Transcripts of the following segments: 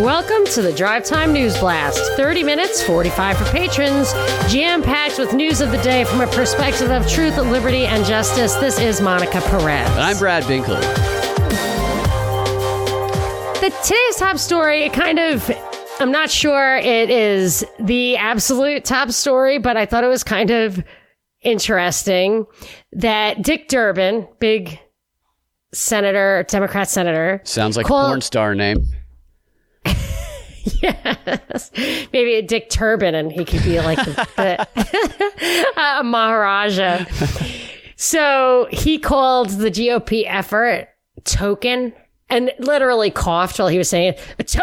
Welcome to the Drive Time News Blast. 30 minutes, 45 for patrons, jam-packed with news of the day from a perspective of truth, liberty, and justice. This is Monica Perez. And I'm Brad Binkley. Today's top story, I'm not sure it is the absolute top story, but I thought it was kind of interesting that Dick Durbin, big senator, Democrat senator. Sounds like a porn star name. Yes. Maybe a Dick Turbin, and he could be like a Maharaja. So he called the GOP effort token and literally coughed while he was saying it,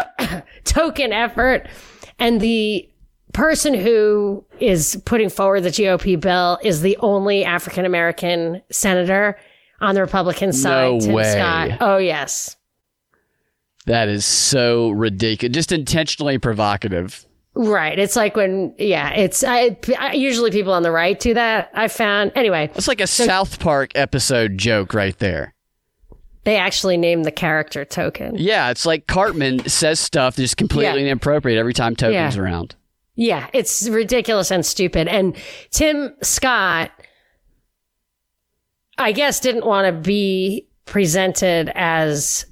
token effort. And the person who is putting forward the GOP bill is the only African-American senator on the Republican side. No Tim way. Scott. Oh, yes. That is so ridiculous. Just intentionally provocative. Right. It's like when, usually people on the right do that, I found. Anyway. It's like a South Park episode joke right there. They actually named the character Token. Yeah. It's like Cartman says stuff that's completely inappropriate every time Token's around. Yeah. It's ridiculous and stupid. And Tim Scott, I guess, didn't want to be presented as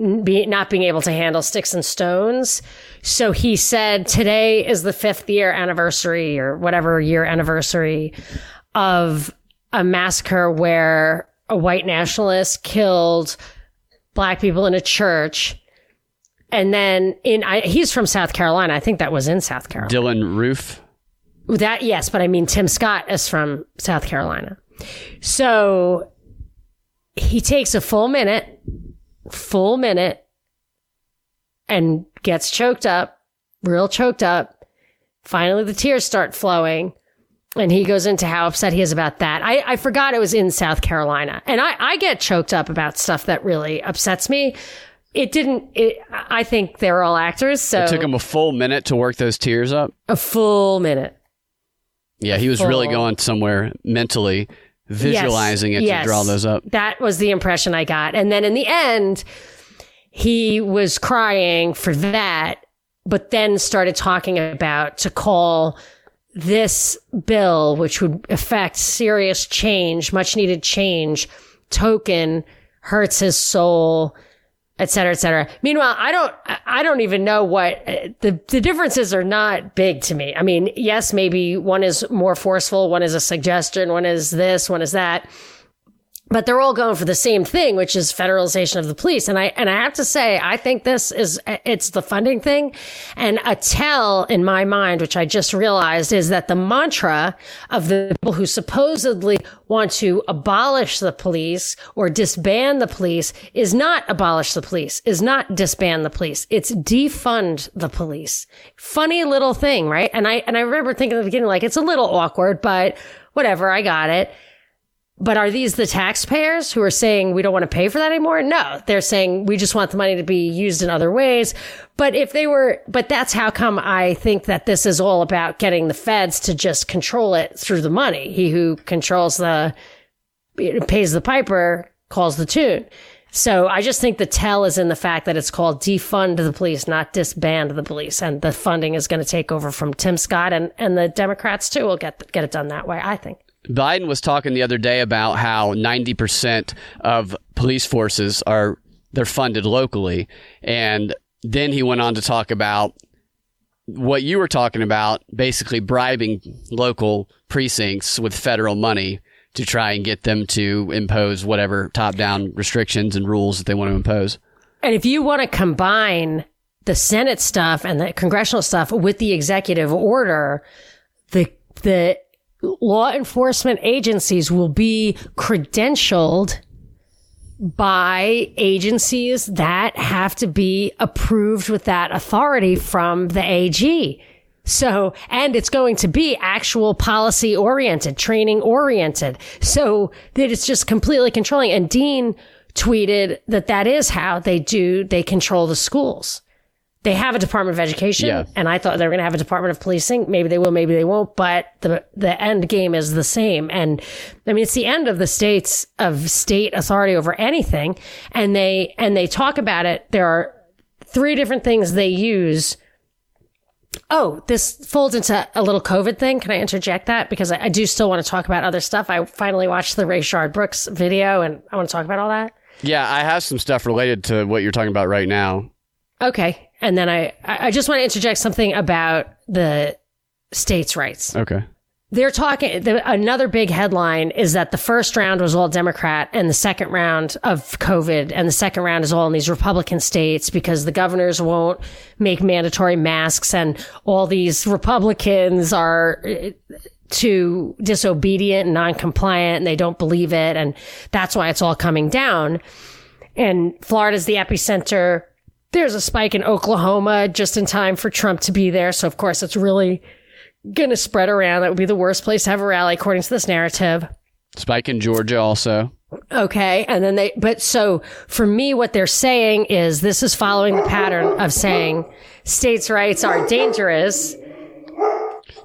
not being able to handle sticks and stones. So he said today is the 5th year anniversary or whatever year anniversary of a massacre where a white nationalist killed black people in a church. And then he's from South Carolina. I think that was in South Carolina. Dylann Roof. That, yes, but I mean, Tim Scott is from South Carolina. So he takes a full minute and gets real choked up. Finally, the tears start flowing and he goes into how upset he is about that. I forgot it was in South Carolina, and I get choked up about stuff that really upsets me. I think they're all actors. So it took him a full minute to work those tears up. A full minute. Yeah, he was really going somewhere mentally, visualizing to draw those up. That was the impression I got. And then in the end, he was crying for that, but then started talking about to call this bill, which would affect serious change, much needed change, token, hurts his soul, et cetera, et cetera. Meanwhile, I don't even know what the differences are. Not big to me. I mean, yes, maybe one is more forceful, one is a suggestion, one is this, one is that, but they're all going for the same thing, which is federalization of the police. And I have to say, I think it's the funding thing. And a tell in my mind, which I just realized, is that the mantra of the people who supposedly want to abolish the police or disband the police is not abolish the police, is not disband the police. It's defund the police. Funny little thing, right? And I remember thinking at the beginning, like, it's a little awkward, but whatever, I got it. But are these the taxpayers who are saying we don't want to pay for that anymore? No, they're saying we just want the money to be used in other ways. But that's how come I think that this is all about getting the feds to just control it through the money. He who controls pays the piper, calls the tune. So I just think the tell is in the fact that it's called defund the police, not disband the police. And the funding is going to take over from Tim Scott, and the Democrats, too, will get it done that way, I think. Biden was talking the other day about how 90% of police forces they're funded locally. And then he went on to talk about what you were talking about, basically bribing local precincts with federal money to try and get them to impose whatever top-down restrictions and rules that they want to impose. And if you want to combine the Senate stuff and the congressional stuff with the executive order, the law enforcement agencies will be credentialed by agencies that have to be approved with that authority from the AG. So, and it's going to be actual policy oriented, training oriented. So that it's just completely controlling. And Dean tweeted that is how they control the schools. They have a Department of Education, and I thought they were going to have a Department of Policing. Maybe they will, maybe they won't, but the end game is the same. And I mean, it's the end of the states of state authority over anything. And they talk about it. There are three different things they use. Oh, this folds into a little COVID thing. Can I interject that? Because I do still want to talk about other stuff. I finally watched the Rayshard Brooks video and I want to talk about all that. Yeah, I have some stuff related to what you're talking about right now. Okay. And then I just want to interject something about the states' rights. Okay. They're talking, another big headline is that the first round was all Democrat and the second round of COVID and the second round is all in these Republican states because the governors won't make mandatory masks and all these Republicans are too disobedient and non-compliant and they don't believe it. And that's why it's all coming down. And Florida's the epicenter. There's a spike in Oklahoma just in time for Trump to be there. So, of course, it's really going to spread around. That would be the worst place to have a rally, according to this narrative. Spike in Georgia also. Okay. And then so for me, what they're saying is this is following the pattern of saying states' rights are dangerous.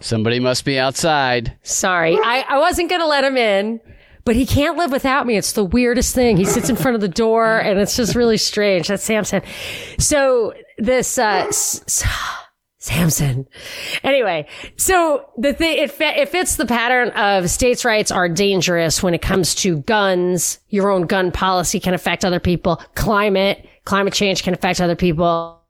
Somebody must be outside. Sorry. I wasn't going to let him in, but he can't live without me. It's the weirdest thing. He sits in front of the door and it's just really strange. That's Samson. So this, Samson. Anyway, so the thing, it fits the pattern of states' rights are dangerous when it comes to guns. Your own gun policy can affect other people. Climate change can affect other people.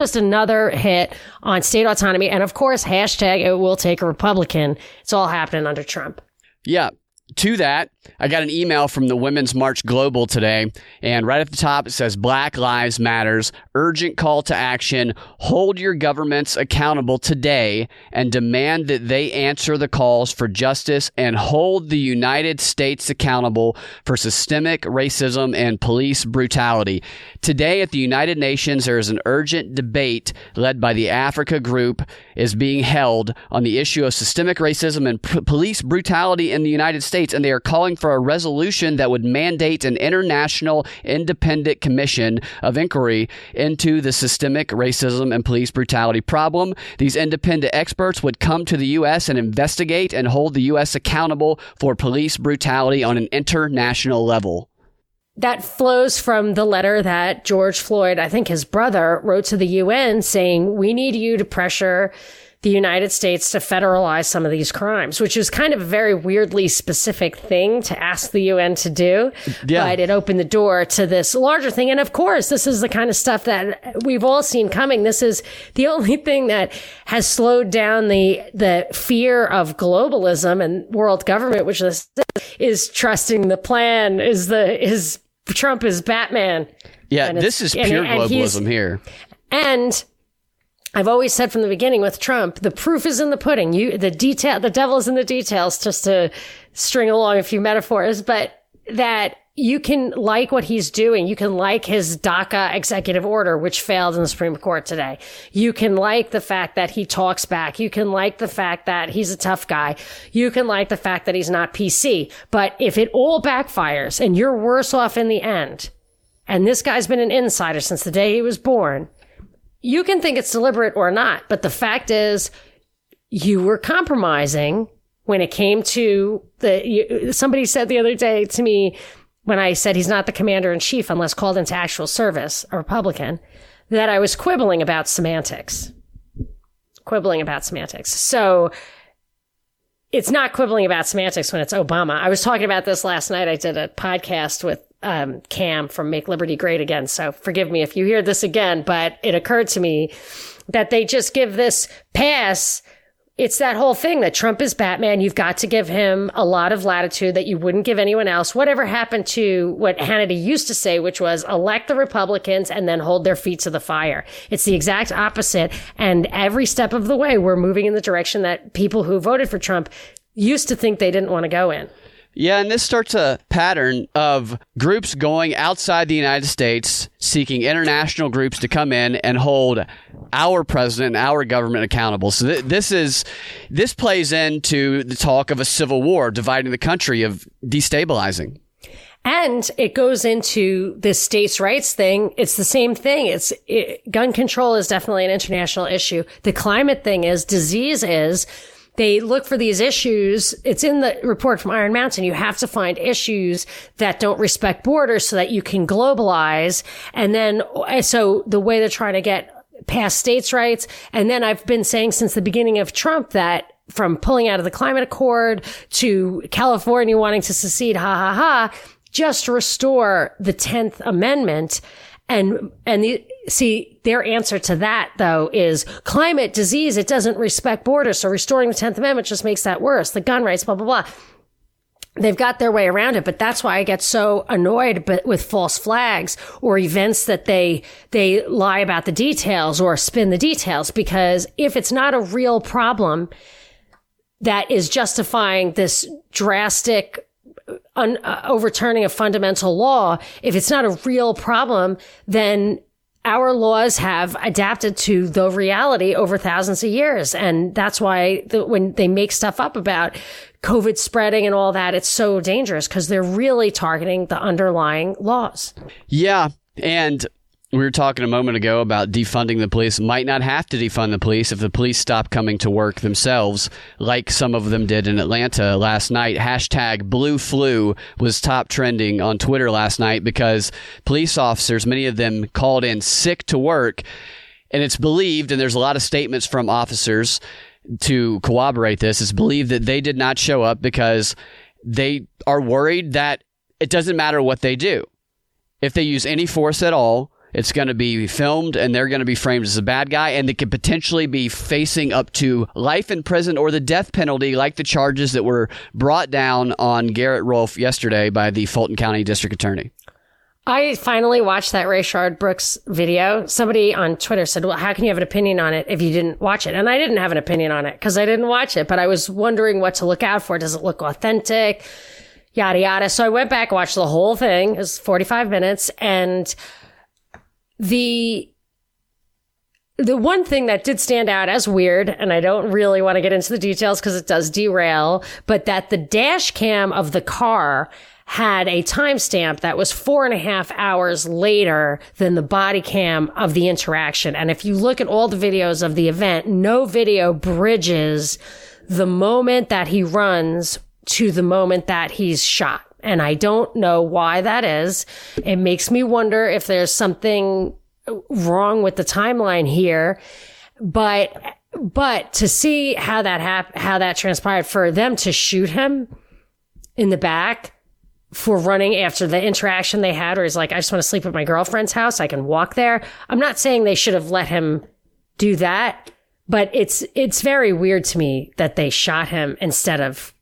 Just another hit on state autonomy. And of course, hashtag it will take a Republican. It's all happening under Trump. Yeah. To that, I got an email from the Women's March Global today, and right at the top it says, Black Lives Matters, urgent call to action, hold your governments accountable today and demand that they answer the calls for justice and hold the United States accountable for systemic racism and police brutality. Today at the United Nations, there is an urgent debate led by the Africa Group is being held on the issue of systemic racism and police brutality in the United States. And they are calling for a resolution that would mandate an international independent commission of inquiry into the systemic racism and police brutality problem. These independent experts would come to the U.S. and investigate and hold the U.S. accountable for police brutality on an international level. That flows from the letter that George Floyd, I think his brother, wrote to the U.N. saying, we need you to pressure the United States to federalize some of these crimes, which is kind of a very weirdly specific thing to ask the UN to do. Yeah. But it opened the door to this larger thing. And of course, this is the kind of stuff that we've all seen coming. This is the only thing that has slowed down the fear of globalism and world government, which this is trusting the plan, is Trump is Batman. Yeah, and this is pure globalism here. And I've always said from the beginning with Trump, the proof is in the pudding. The devil is in the details, just to string along a few metaphors, but that you can like what he's doing. You can like his DACA executive order, which failed in the Supreme Court today. You can like the fact that he talks back. You can like the fact that he's a tough guy. You can like the fact that he's not PC. But if it all backfires and you're worse off in the end, and this guy's been an insider since the day he was born, you can think it's deliberate or not, but the fact is you were compromising when it came to somebody said the other day to me when I said he's not the commander in chief unless called into actual service, a Republican, that I was quibbling about semantics. So it's not quibbling about semantics when it's Obama. I was talking about this last night. I did a podcast with Cam from Make Liberty Great Again. So forgive me if you hear this again, but it occurred to me that they just give this pass. It's that whole thing that Trump is Batman. You've got to give him a lot of latitude that you wouldn't give anyone else. Whatever happened to what Hannity used to say, which was elect the Republicans and then hold their feet to the fire. It's the exact opposite. And every step of the way, we're moving in the direction that people who voted for Trump used to think they didn't want to go in. Yeah, and this starts a pattern of groups going outside the United States, seeking international groups to come in and hold our president, our government accountable. So this plays into the talk of a civil war, dividing the country, of destabilizing. And it goes into this states' rights thing. It's the same thing. Gun control is definitely an international issue. The climate thing is, disease is. They look for these issues. It's in the report from Iron Mountain. You have to find issues that don't respect borders so that you can globalize. And then, so the way they're trying to get past states' rights. And then I've been saying since the beginning of Trump that from pulling out of the climate accord to California wanting to secede, ha, ha, ha, just restore the 10th Amendment. And the, see, their answer to that, though, is climate, disease, it doesn't respect borders. So restoring the 10th Amendment just makes that worse. The gun rights, blah, blah, blah. They've got their way around it, but that's why I get so annoyed with false flags or events that they lie about the details or spin the details, because if it's not a real problem that is justifying this drastic overturning of fundamental law, if it's not a real problem, then our laws have adapted to the reality over thousands of years. And that's why when they make stuff up about COVID spreading and all that, it's so dangerous because they're really targeting the underlying laws. Yeah. And we were talking a moment ago about defunding the police. Might not have to defund the police if the police stop coming to work themselves, like some of them did in Atlanta last night. Hashtag blue flu was top trending on Twitter last night because police officers, many of them called in sick to work, and it's believed, and there's a lot of statements from officers to corroborate this, it's believed that they did not show up because they are worried that it doesn't matter what they do. If they use any force at all, it's going to be filmed and they're going to be framed as a bad guy, and they could potentially be facing up to life in prison or the death penalty, like the charges that were brought down on Garrett Rolfe yesterday by the Fulton County District Attorney. I finally watched that Rayshard Brooks video. Somebody on Twitter said, well, how can you have an opinion on it if you didn't watch it? And I didn't have an opinion on it because I didn't watch it, but I was wondering what to look out for. Does it look authentic? Yada, yada. So I went back, watched the whole thing. It was 45 minutes. And the one thing that did stand out as weird, and I don't really want to get into the details because it does derail, but that the dash cam of the car had a timestamp that was 4.5 hours later than the body cam of the interaction. And if you look at all the videos of the event, no video bridges the moment that he runs to the moment that he's shot. And I don't know why that is. It makes me wonder if there's something wrong with the timeline here. But to see how that transpired, for them to shoot him in the back for running after the interaction they had, or he's like, I just want to sleep at my girlfriend's house, I can walk there. I'm not saying they should have let him do that, but it's very weird to me that they shot him instead of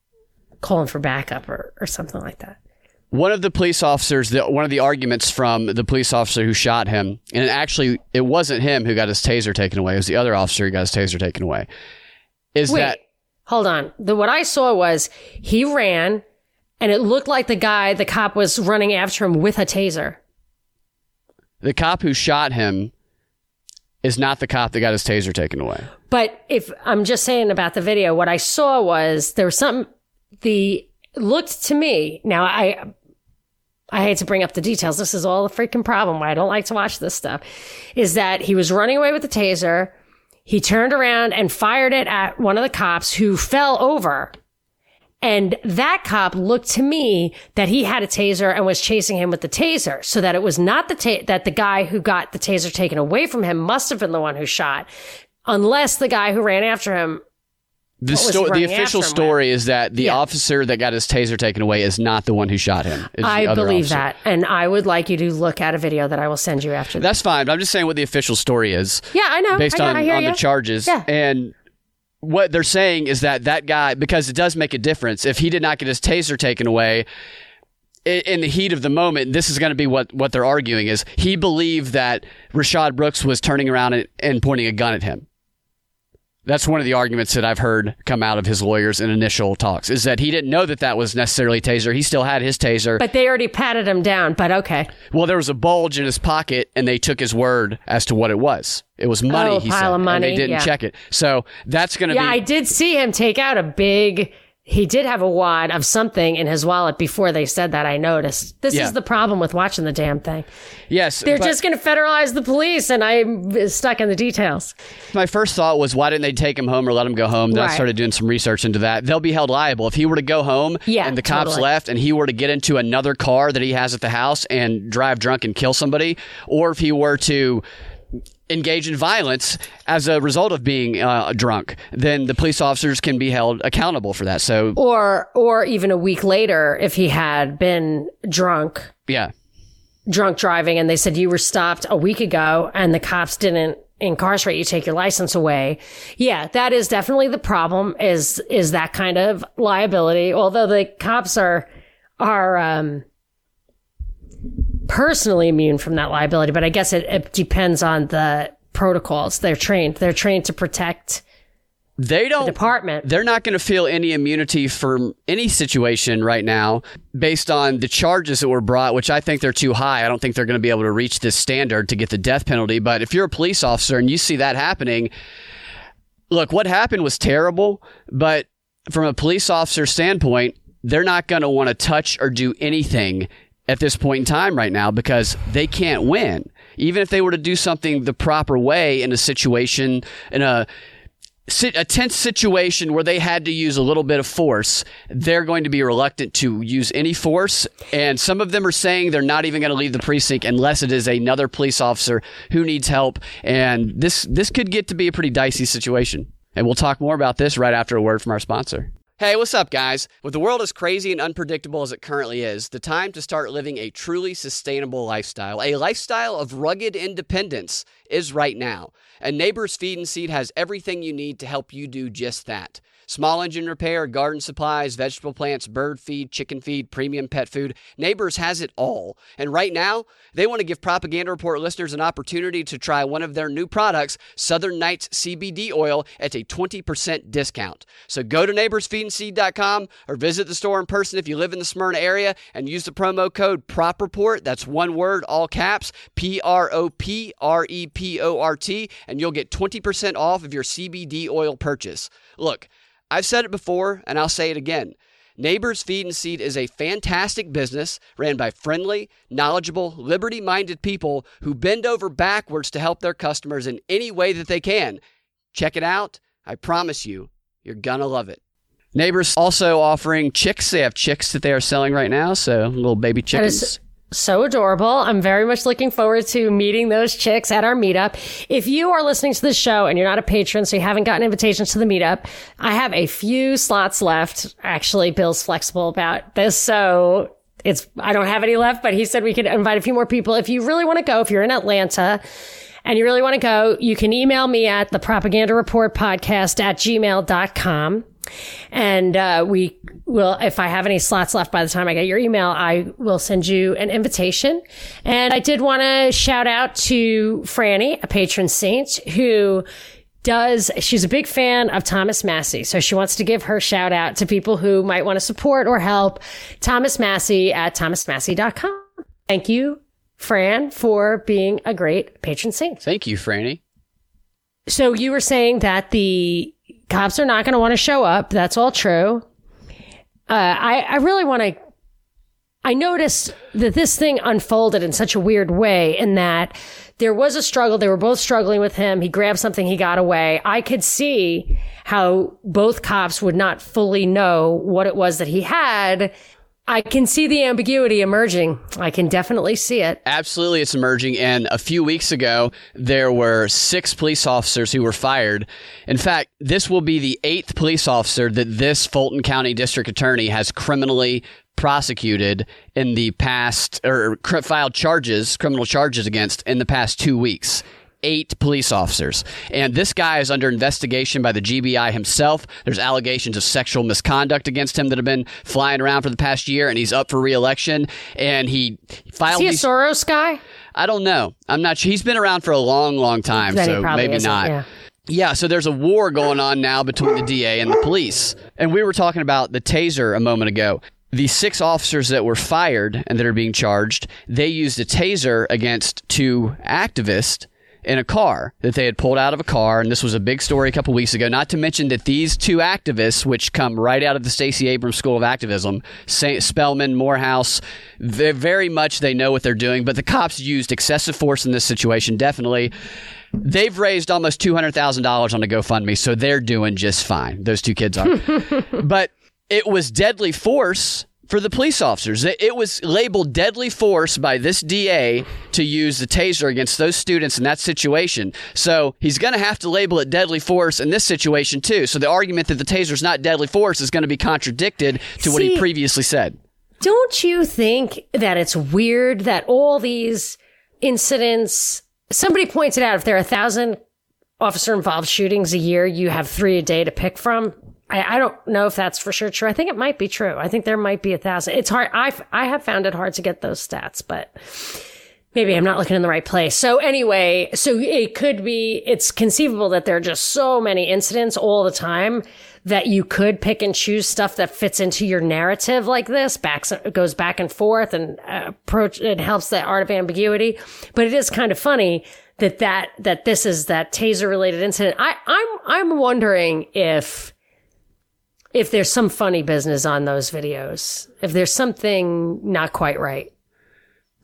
calling for backup or something like that. One of the police officers, one of the arguments from the police officer who shot him, and actually it wasn't him who got his taser taken away, it was the other officer who got his taser taken away, is that... Hold on. What I saw was he ran, and it looked like the cop was running after him with a taser. The cop who shot him is not the cop that got his taser taken away. But if I'm just saying about the video, what I saw was there was something... looked to me, now I hate to bring up the details, this is all the freaking problem why I don't like to watch this stuff, is that he was running away with the taser, he turned around and fired it at one of the cops who fell over, and that cop looked to me that he had a taser and was chasing him with the taser, so that it was not that the guy who got the taser taken away from him must have been the one who shot, unless the guy who ran after him... The official story is that the officer that got his taser taken away is not the one who shot him. I believe that. And I would like you to look at a video that I will send you after this. That's fine. But I'm just saying what the official story is. Yeah, I know. Based on the charges. Yeah. And what they're saying is that guy, because it does make a difference, if he did not get his taser taken away in the heat of the moment, this is going to be what they're arguing is he believed that Rayshard Brooks was turning around and pointing a gun at him. That's one of the arguments that I've heard come out of his lawyers in initial talks, is that he didn't know that was necessarily taser. He still had his taser. But they already patted him down, but okay. Well, there was a bulge in his pocket, and they took his word as to what it was. It was money, he said, a pile of money, and they didn't check it. So that's going to be... Yeah, I did see him take out a big He did have a wad of something in his wallet before they said that, I noticed. This is the problem with watching the damn thing. Yes. They're just going to federalize the police, and I'm stuck in the details. My first thought was, why didn't they take him home or let him go home? Then I started doing some research into that. They'll be held liable. If he were to go home and the cops left and he were to get into another car that he has at the house and drive drunk and kill somebody, or if he were to engage in violence as a result of being drunk, then the police officers can be held accountable for that. So, or even a week later, if he had been drunk, drunk driving, and they said you were stopped a week ago, and the cops didn't incarcerate you, take your license away. Yeah, that is definitely the problem. Is that kind of liability? Although the cops are personally immune from that liability, but I guess it depends on the protocols. They're trained to protect the department. They're not going to feel any immunity from any situation right now based on the charges that were brought, which I think they're too high. I don't think they're going to be able to reach this standard to get the death penalty. But if you're a police officer and you see that happening, look, what happened was terrible, but from a police officer standpoint, they're not going to want to touch or do anything at this point in time right now, because they can't win. Even if they were to do something the proper way in a situation, in a tense situation where they had to use a little bit of force, they're going to be reluctant to use any force. And some of them are saying they're not even going to leave the precinct unless it is another police officer who needs help. And this could get to be a pretty dicey situation. And we'll talk more about this right after a word from our sponsor. Hey, what's up, guys? With the world as crazy and unpredictable as it currently is, the time to start living a truly sustainable lifestyle, a lifestyle of rugged independence, is right now. And Neighbors Feed and Seed has everything you need to help you do just that. Small engine repair, garden supplies, vegetable plants, bird feed, chicken feed, premium pet food. Neighbors has it all. And right now, they want to give Propaganda Report listeners an opportunity to try one of their new products, Southern Nights CBD Oil, at a 20% discount. So go to neighborsfeedandseed.com or visit the store in person if you live in the Smyrna area and use the promo code PROPREPORT. That's one word, all caps, PROPREPORT, and you'll get 20% off of your CBD oil purchase. Look, I've said it before, and I'll say it again. Neighbors Feed and Seed is a fantastic business ran by friendly, knowledgeable, liberty-minded people who bend over backwards to help their customers in any way that they can. Check it out. I promise you, you're going to love it. Neighbors also offering chicks. They have chicks that they are selling right now, so little baby chickens. So adorable. I'm very much looking forward to meeting those chicks at our meetup. If you are listening to this show and you're not a patron, so you haven't gotten invitations to the meetup, I have a few slots left. Actually, Bill's flexible about this, so I don't have any left, but he said we could invite a few more people. If you really want to go, if you're in Atlanta and you really want to go, you can email me at thepropagandareportpodcast@gmail.com. And we will, if I have any slots left by the time I get your email, I will send you an invitation. And I did want to shout out to Franny, a patron saint, she's a big fan of Thomas Massey. So she wants to give her shout out to people who might want to support or help Thomas Massey at thomasmassey.com. Thank you, Fran, for being a great patron saint. Thank you, Franny. So you were saying that the cops are not going to want to show up. That's all true. I really want to... I noticed that this thing unfolded in such a weird way in that there was a struggle. They were both struggling with him. He grabbed something. He got away. I could see how both cops would not fully know what it was that he had. I can see the ambiguity emerging. I can definitely see it. Absolutely, it's emerging. And a few weeks ago, there were 6 police officers who were fired. In fact, this will be the 8th police officer that this Fulton County District Attorney has criminally prosecuted in the past, or filed criminal charges against in the past 2 weeks. 8 police officers. And this guy is under investigation by the GBI himself. There's allegations of sexual misconduct against him that have been flying around for the past year, and he's up for re-election. And he filed... Is he a Soros guy? I don't know. I'm not sure. He's been around for a long, long time, so maybe not. Yeah, so there's a war going on now between the DA and the police. And we were talking about the taser a moment ago. The 6 officers that were fired and that are being charged, they used a taser against 2 activists. in a car, that they had pulled out of a car. And this was a big story a couple weeks ago, not to mention that these two activists, which come right out of the Stacey Abrams School of Activism, Spelman, Morehouse, they're very much, they know what they're doing, but the cops used excessive force in this situation, definitely. They've raised almost $200,000 on a GoFundMe, so they're doing just fine. Those two kids are. But it was deadly force for the police officers. It was labeled deadly force by this DA to use the taser against those students in that situation. So he's going to have to label it deadly force in this situation, too. So the argument that the taser is not deadly force is going to be contradicted to what he previously said. Don't you think that it's weird that all these incidents... Somebody pointed out, if there are 1,000 officer-involved shootings a year, you have 3 a day to pick from. I don't know if that's for sure true. I think it might be true. I think there might be 1,000. It's hard. I have found it hard to get those stats, but maybe I'm not looking in the right place. So anyway, so it could be, it's conceivable that there are just so many incidents all the time that you could pick and choose stuff that fits into your narrative like this, goes back and forth and approach. It helps the art of ambiguity. But it is kind of funny that this is that taser related incident. I'm wondering if there's some funny business on those videos, if there's something not quite right.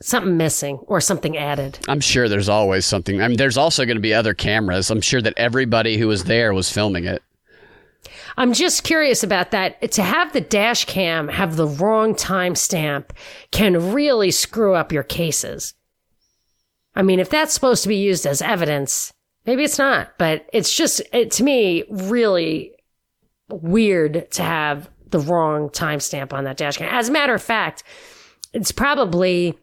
Something missing or something added. I'm sure there's always something. I mean, there's also going to be other cameras. I'm sure that everybody who was there was filming it. I'm just curious about that. To have the dash cam have the wrong timestamp can really screw up your cases. I mean, if that's supposed to be used as evidence, maybe it's not. But it's just, to me, really weird to have the wrong timestamp on that dash cam. As a matter of fact, it's probably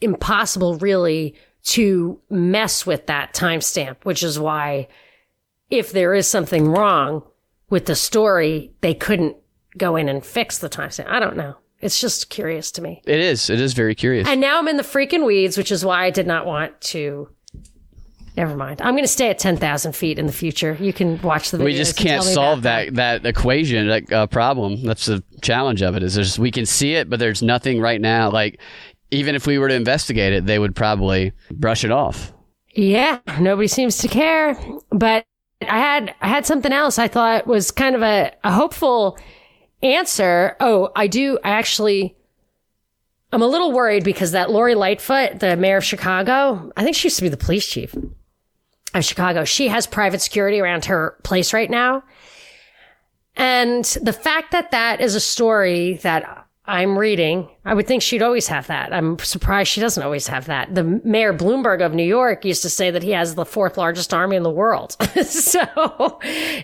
impossible really to mess with that timestamp, which is why if there is something wrong with the story, they couldn't go in and fix the timestamp. I don't know. It's just curious to me. It is. It is very curious. And now I'm in the freaking weeds, which is why I did not want to. Never mind. I'm going to stay at 10,000 feet in the future. You can watch the videos. We just can't solve that equation, that problem. That's the challenge of it. Is there's, we can see it, but there's nothing right now. Like, even if we were to investigate it, they would probably brush it off. Yeah, nobody seems to care. But I had something else I thought was kind of a hopeful answer. Oh, I do actually... I'm a little worried because that Lori Lightfoot, the mayor of Chicago, I think she used to be the police chief of Chicago. She has private security around her place right now. And the fact that that is a story that I'm reading, I would think she'd always have that. I'm surprised she doesn't always have that. The mayor Bloomberg of New York used to say that he has the 4th largest army in the world. So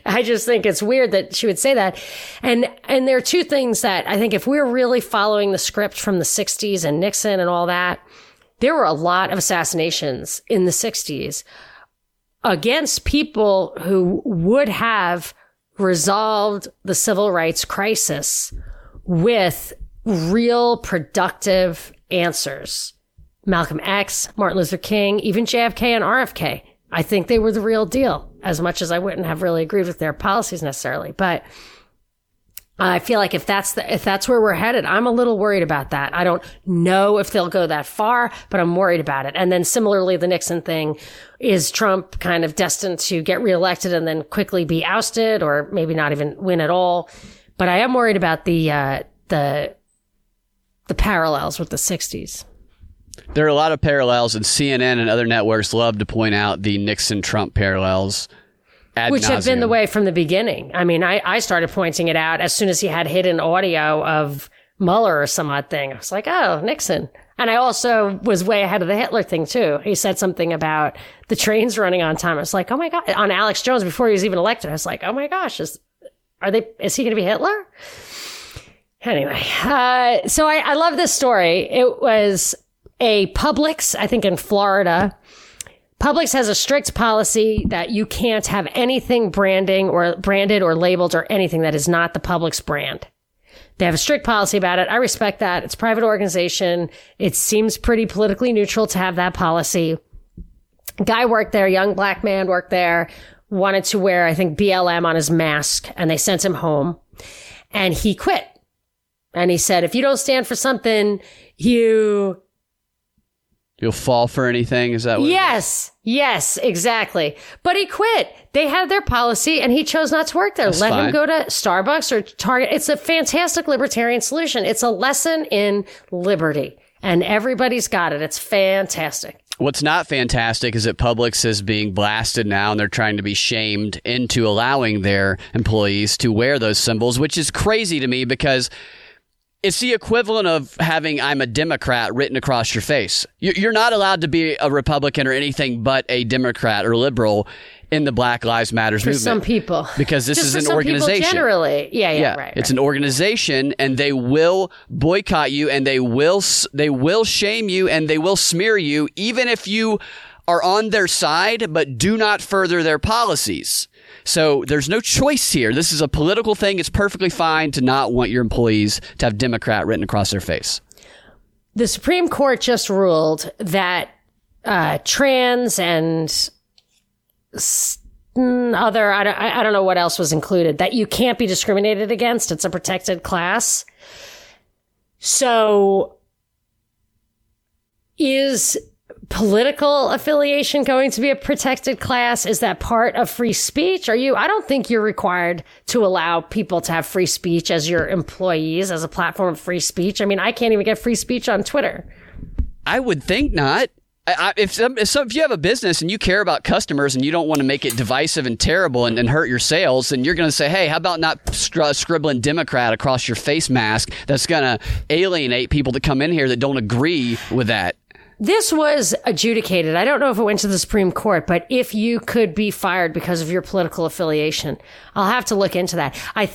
I just think it's weird that she would say that. And there are two things that I think if we're really following the script from the 60s and Nixon and all that, there were a lot of assassinations in the 60s against people who would have resolved the civil rights crisis with real productive answers. Malcolm X, Martin Luther King, even JFK and RFK. I think they were the real deal, as much as I wouldn't have really agreed with their policies necessarily. But I feel like if that's where we're headed, I'm a little worried about that. I don't know if they'll go that far, but I'm worried about it. And then similarly, the Nixon thing, is Trump kind of destined to get reelected and then quickly be ousted or maybe not even win at all? But I am worried about the parallels with the 60s. There are a lot of parallels, and CNN and other networks love to point out the Nixon-Trump parallels ad nauseum. Which have been the way from the beginning. I mean, I started pointing it out as soon as he had hidden audio of Mueller or some odd thing. I was like, oh, Nixon. And I also was way ahead of the Hitler thing, too. He said something about the trains running on time. I was like, oh, my God. On Alex Jones, before he was even elected, I was like, oh, my gosh, is he going to be Hitler? Anyway, so I love this story. It was a Publix, I think in Florida. Publix has a strict policy that you can't have anything branded or labeled or anything that is not the Publix brand. They have a strict policy about it. I respect that. It's a private organization. It seems pretty politically neutral to have that policy. Guy worked there, young black man worked there, wanted to wear, I think, BLM on his mask, and they sent him home, and he quit. And he said, if you don't stand for something, you You'll fall for anything? Is that what? Yes. Yes, exactly. But he quit. They had their policy and he chose not to work there. That's Let fine. Him go to Starbucks or Target. It's a fantastic libertarian solution. It's a lesson in liberty and everybody's got it. It's fantastic. What's not fantastic is that Publix is being blasted now and they're trying to be shamed into allowing their employees to wear those symbols, which is crazy to me because it's the equivalent of having "I'm a Democrat" written across your face. You're not allowed to be a Republican or anything but a Democrat or liberal in the Black Lives Matter movement. For some people. Because this is an organization. People generally. Yeah, right. It's an organization and they will boycott you and they will shame you and they will smear you even if you are on their side but do not further their policies. So there's no choice here. This is a political thing. It's perfectly fine to not want your employees to have Democrat written across their face. The Supreme Court just ruled that trans and other, I don't know what else was included, that you can't be discriminated against. It's a protected class. So is political affiliation going to be a protected class? Is that part of free speech? I don't think you're required to allow people to have free speech as your employees, as a platform of free speech. I mean, I can't even get free speech on Twitter. I would think not. If you have a business and you care about customers and you don't want to make it divisive and terrible and hurt your sales, then you're going to say, hey, how about not scribbling Democrat across your face mask? That's going to alienate people that come in here that don't agree with that. This was adjudicated. I don't know if it went to the Supreme Court, but if you could be fired because of your political affiliation, I'll have to look into that. I'll have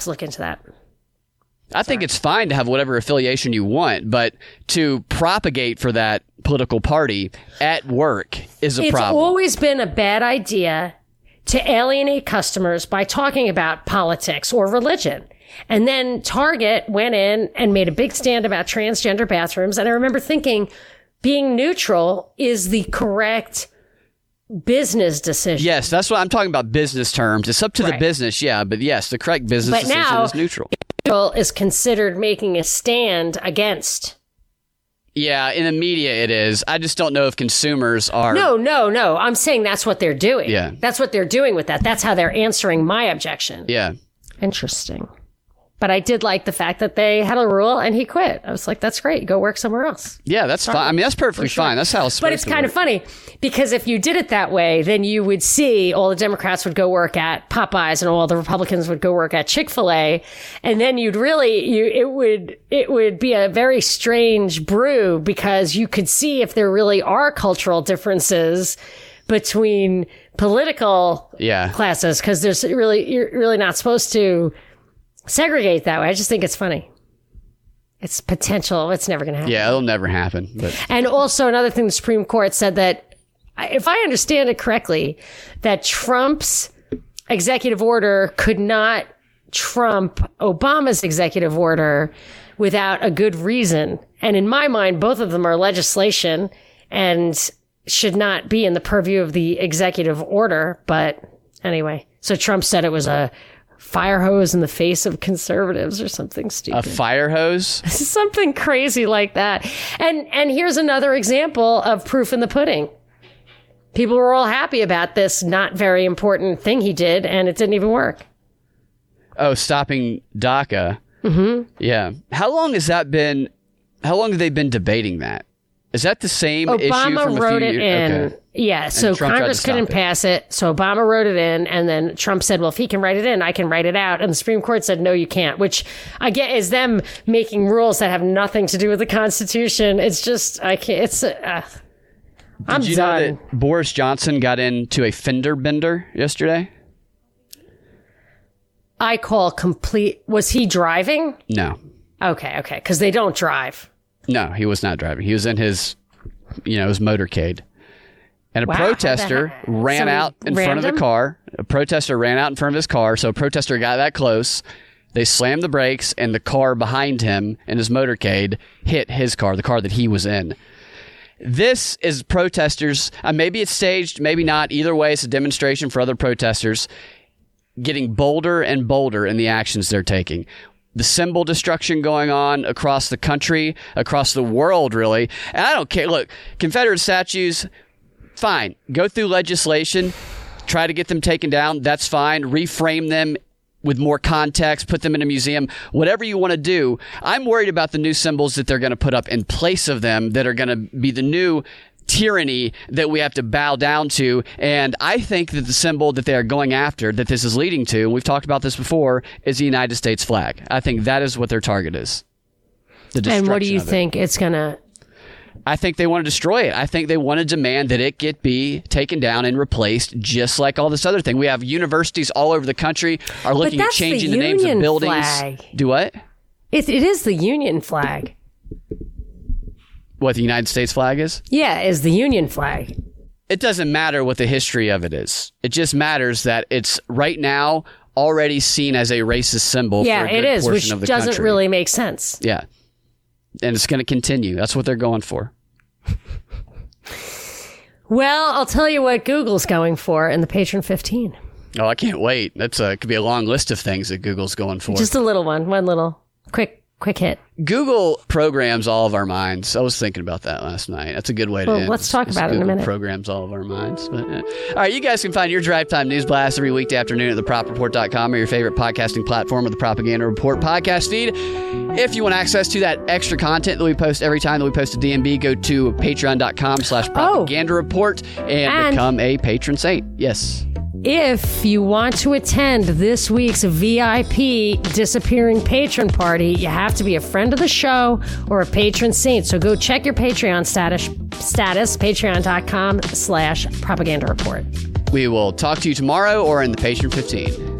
to look into that. I think it's fine to have whatever affiliation you want, but to propagate for that political party at work is a problem. It's always been a bad idea to alienate customers by talking about politics or religion. And then Target went in and made a big stand about transgender bathrooms. And I remember thinking being neutral is the correct business decision. Yes, that's what I'm talking about, business terms. It's up to the business, yeah. But yes, the correct business decision is neutral. Neutral is considered making a stand against. Yeah, in the media it is. I just don't know if consumers are... No. I'm saying that's what they're doing. Yeah. That's what they're doing with that. That's how they're answering my objection. Yeah. Interesting. But I did like the fact that they had a rule and he quit. I was like, that's great. Go work somewhere else. Yeah, that's fine. I mean, that's perfectly fine. That's how it's supposed to work. But it's kind of funny because if you did it that way, then you would see all the Democrats would go work at Popeyes and all the Republicans would go work at Chick-fil-A. And then you'd really, it would be a very strange brew because you could see if there really are cultural differences between political classes because there's really, you're really not supposed to segregate that way. I just think it's funny. It's potential. It's never going to happen. Yeah, it'll never happen. But. And also another thing, the Supreme Court said that, if I understand it correctly, that Trump's executive order could not trump Obama's executive order without a good reason. And in my mind, both of them are legislation and should not be in the purview of the executive order. But anyway, so Trump said it was a fire hose in the face of conservatives or something stupid. A fire hose? Something crazy like that. And here's another example of proof in the pudding. People were all happy about this not very important thing he did, and it didn't even work. Oh, stopping DACA. Mm-hmm. Yeah. How long have they been debating that? Is that the same issue from a few years? Obama wrote it in. Okay. Yeah, so Congress couldn't pass it. So Obama wrote it in, and then Trump said, well, if he can write it in, I can write it out. And the Supreme Court said, no, you can't, which I get is them making rules that have nothing to do with the Constitution. It's just, I can't, it's, I'm done. Did you know that Boris Johnson got into a fender bender yesterday? I call complete, was he driving? No. Okay, because they don't drive. No, he was not driving. He was in his, his motorcade. And a protester ran out in front of his car. So a protester got that close. They slammed the brakes and the car behind him in his motorcade hit his car, the car that he was in. This is protesters. Maybe it's staged, maybe not. Either way, it's a demonstration for other protesters getting bolder and bolder in the actions they're taking. the symbol destruction going on across the country, across the world, really. And I don't care. Look, Confederate statues, fine. Go through legislation, try to get them taken down. That's fine. Reframe them with more context, put them in a museum, whatever you want to do. I'm worried about the new symbols that they're going to put up in place of them that are going to be the new tyranny that we have to bow down to. And I think that the symbol that they are going after, that this is leading to, we've talked about this before, is the United States flag. I think that is what their target is. And what do you think it's going to... I think they want to destroy it. I think they want to demand that it get be taken down and replaced, just like all this other thing. We have universities all over the country are looking at changing the names of buildings. Flag. Do what? It is the Union flag. What the United States flag is? Yeah, is the Union flag. It doesn't matter what the history of it is. It just matters that it's right now already seen as a racist symbol. Yeah, for a good it is, which of the doesn't country. Really make sense. Yeah. And it's going to continue. That's what they're going for. Well, I'll tell you what Google's going for in the Patreon 15. Oh, I can't wait. That's it could be a long list of things that Google's going for. Just a little one little quick hit. Google programs all of our minds. I was thinking about that last night. That's a good way to end. Let's talk about it in a minute. Programs all of our minds. But, all right, you guys can find your Drive Time News Blast every weekday afternoon at thepropreport.com or your favorite podcasting platform or the Propaganda Report podcast feed. If you want access to that extra content that we post every time that we post a DMB, go to patreon.com/propagandareport and become a patron saint. Yes. If you want to attend this week's VIP disappearing patron party, you have to be a friend of the show or a patron saint. So go check your Patreon status patreon.com/propagandareport. We will talk to you tomorrow or in the Patreon 15.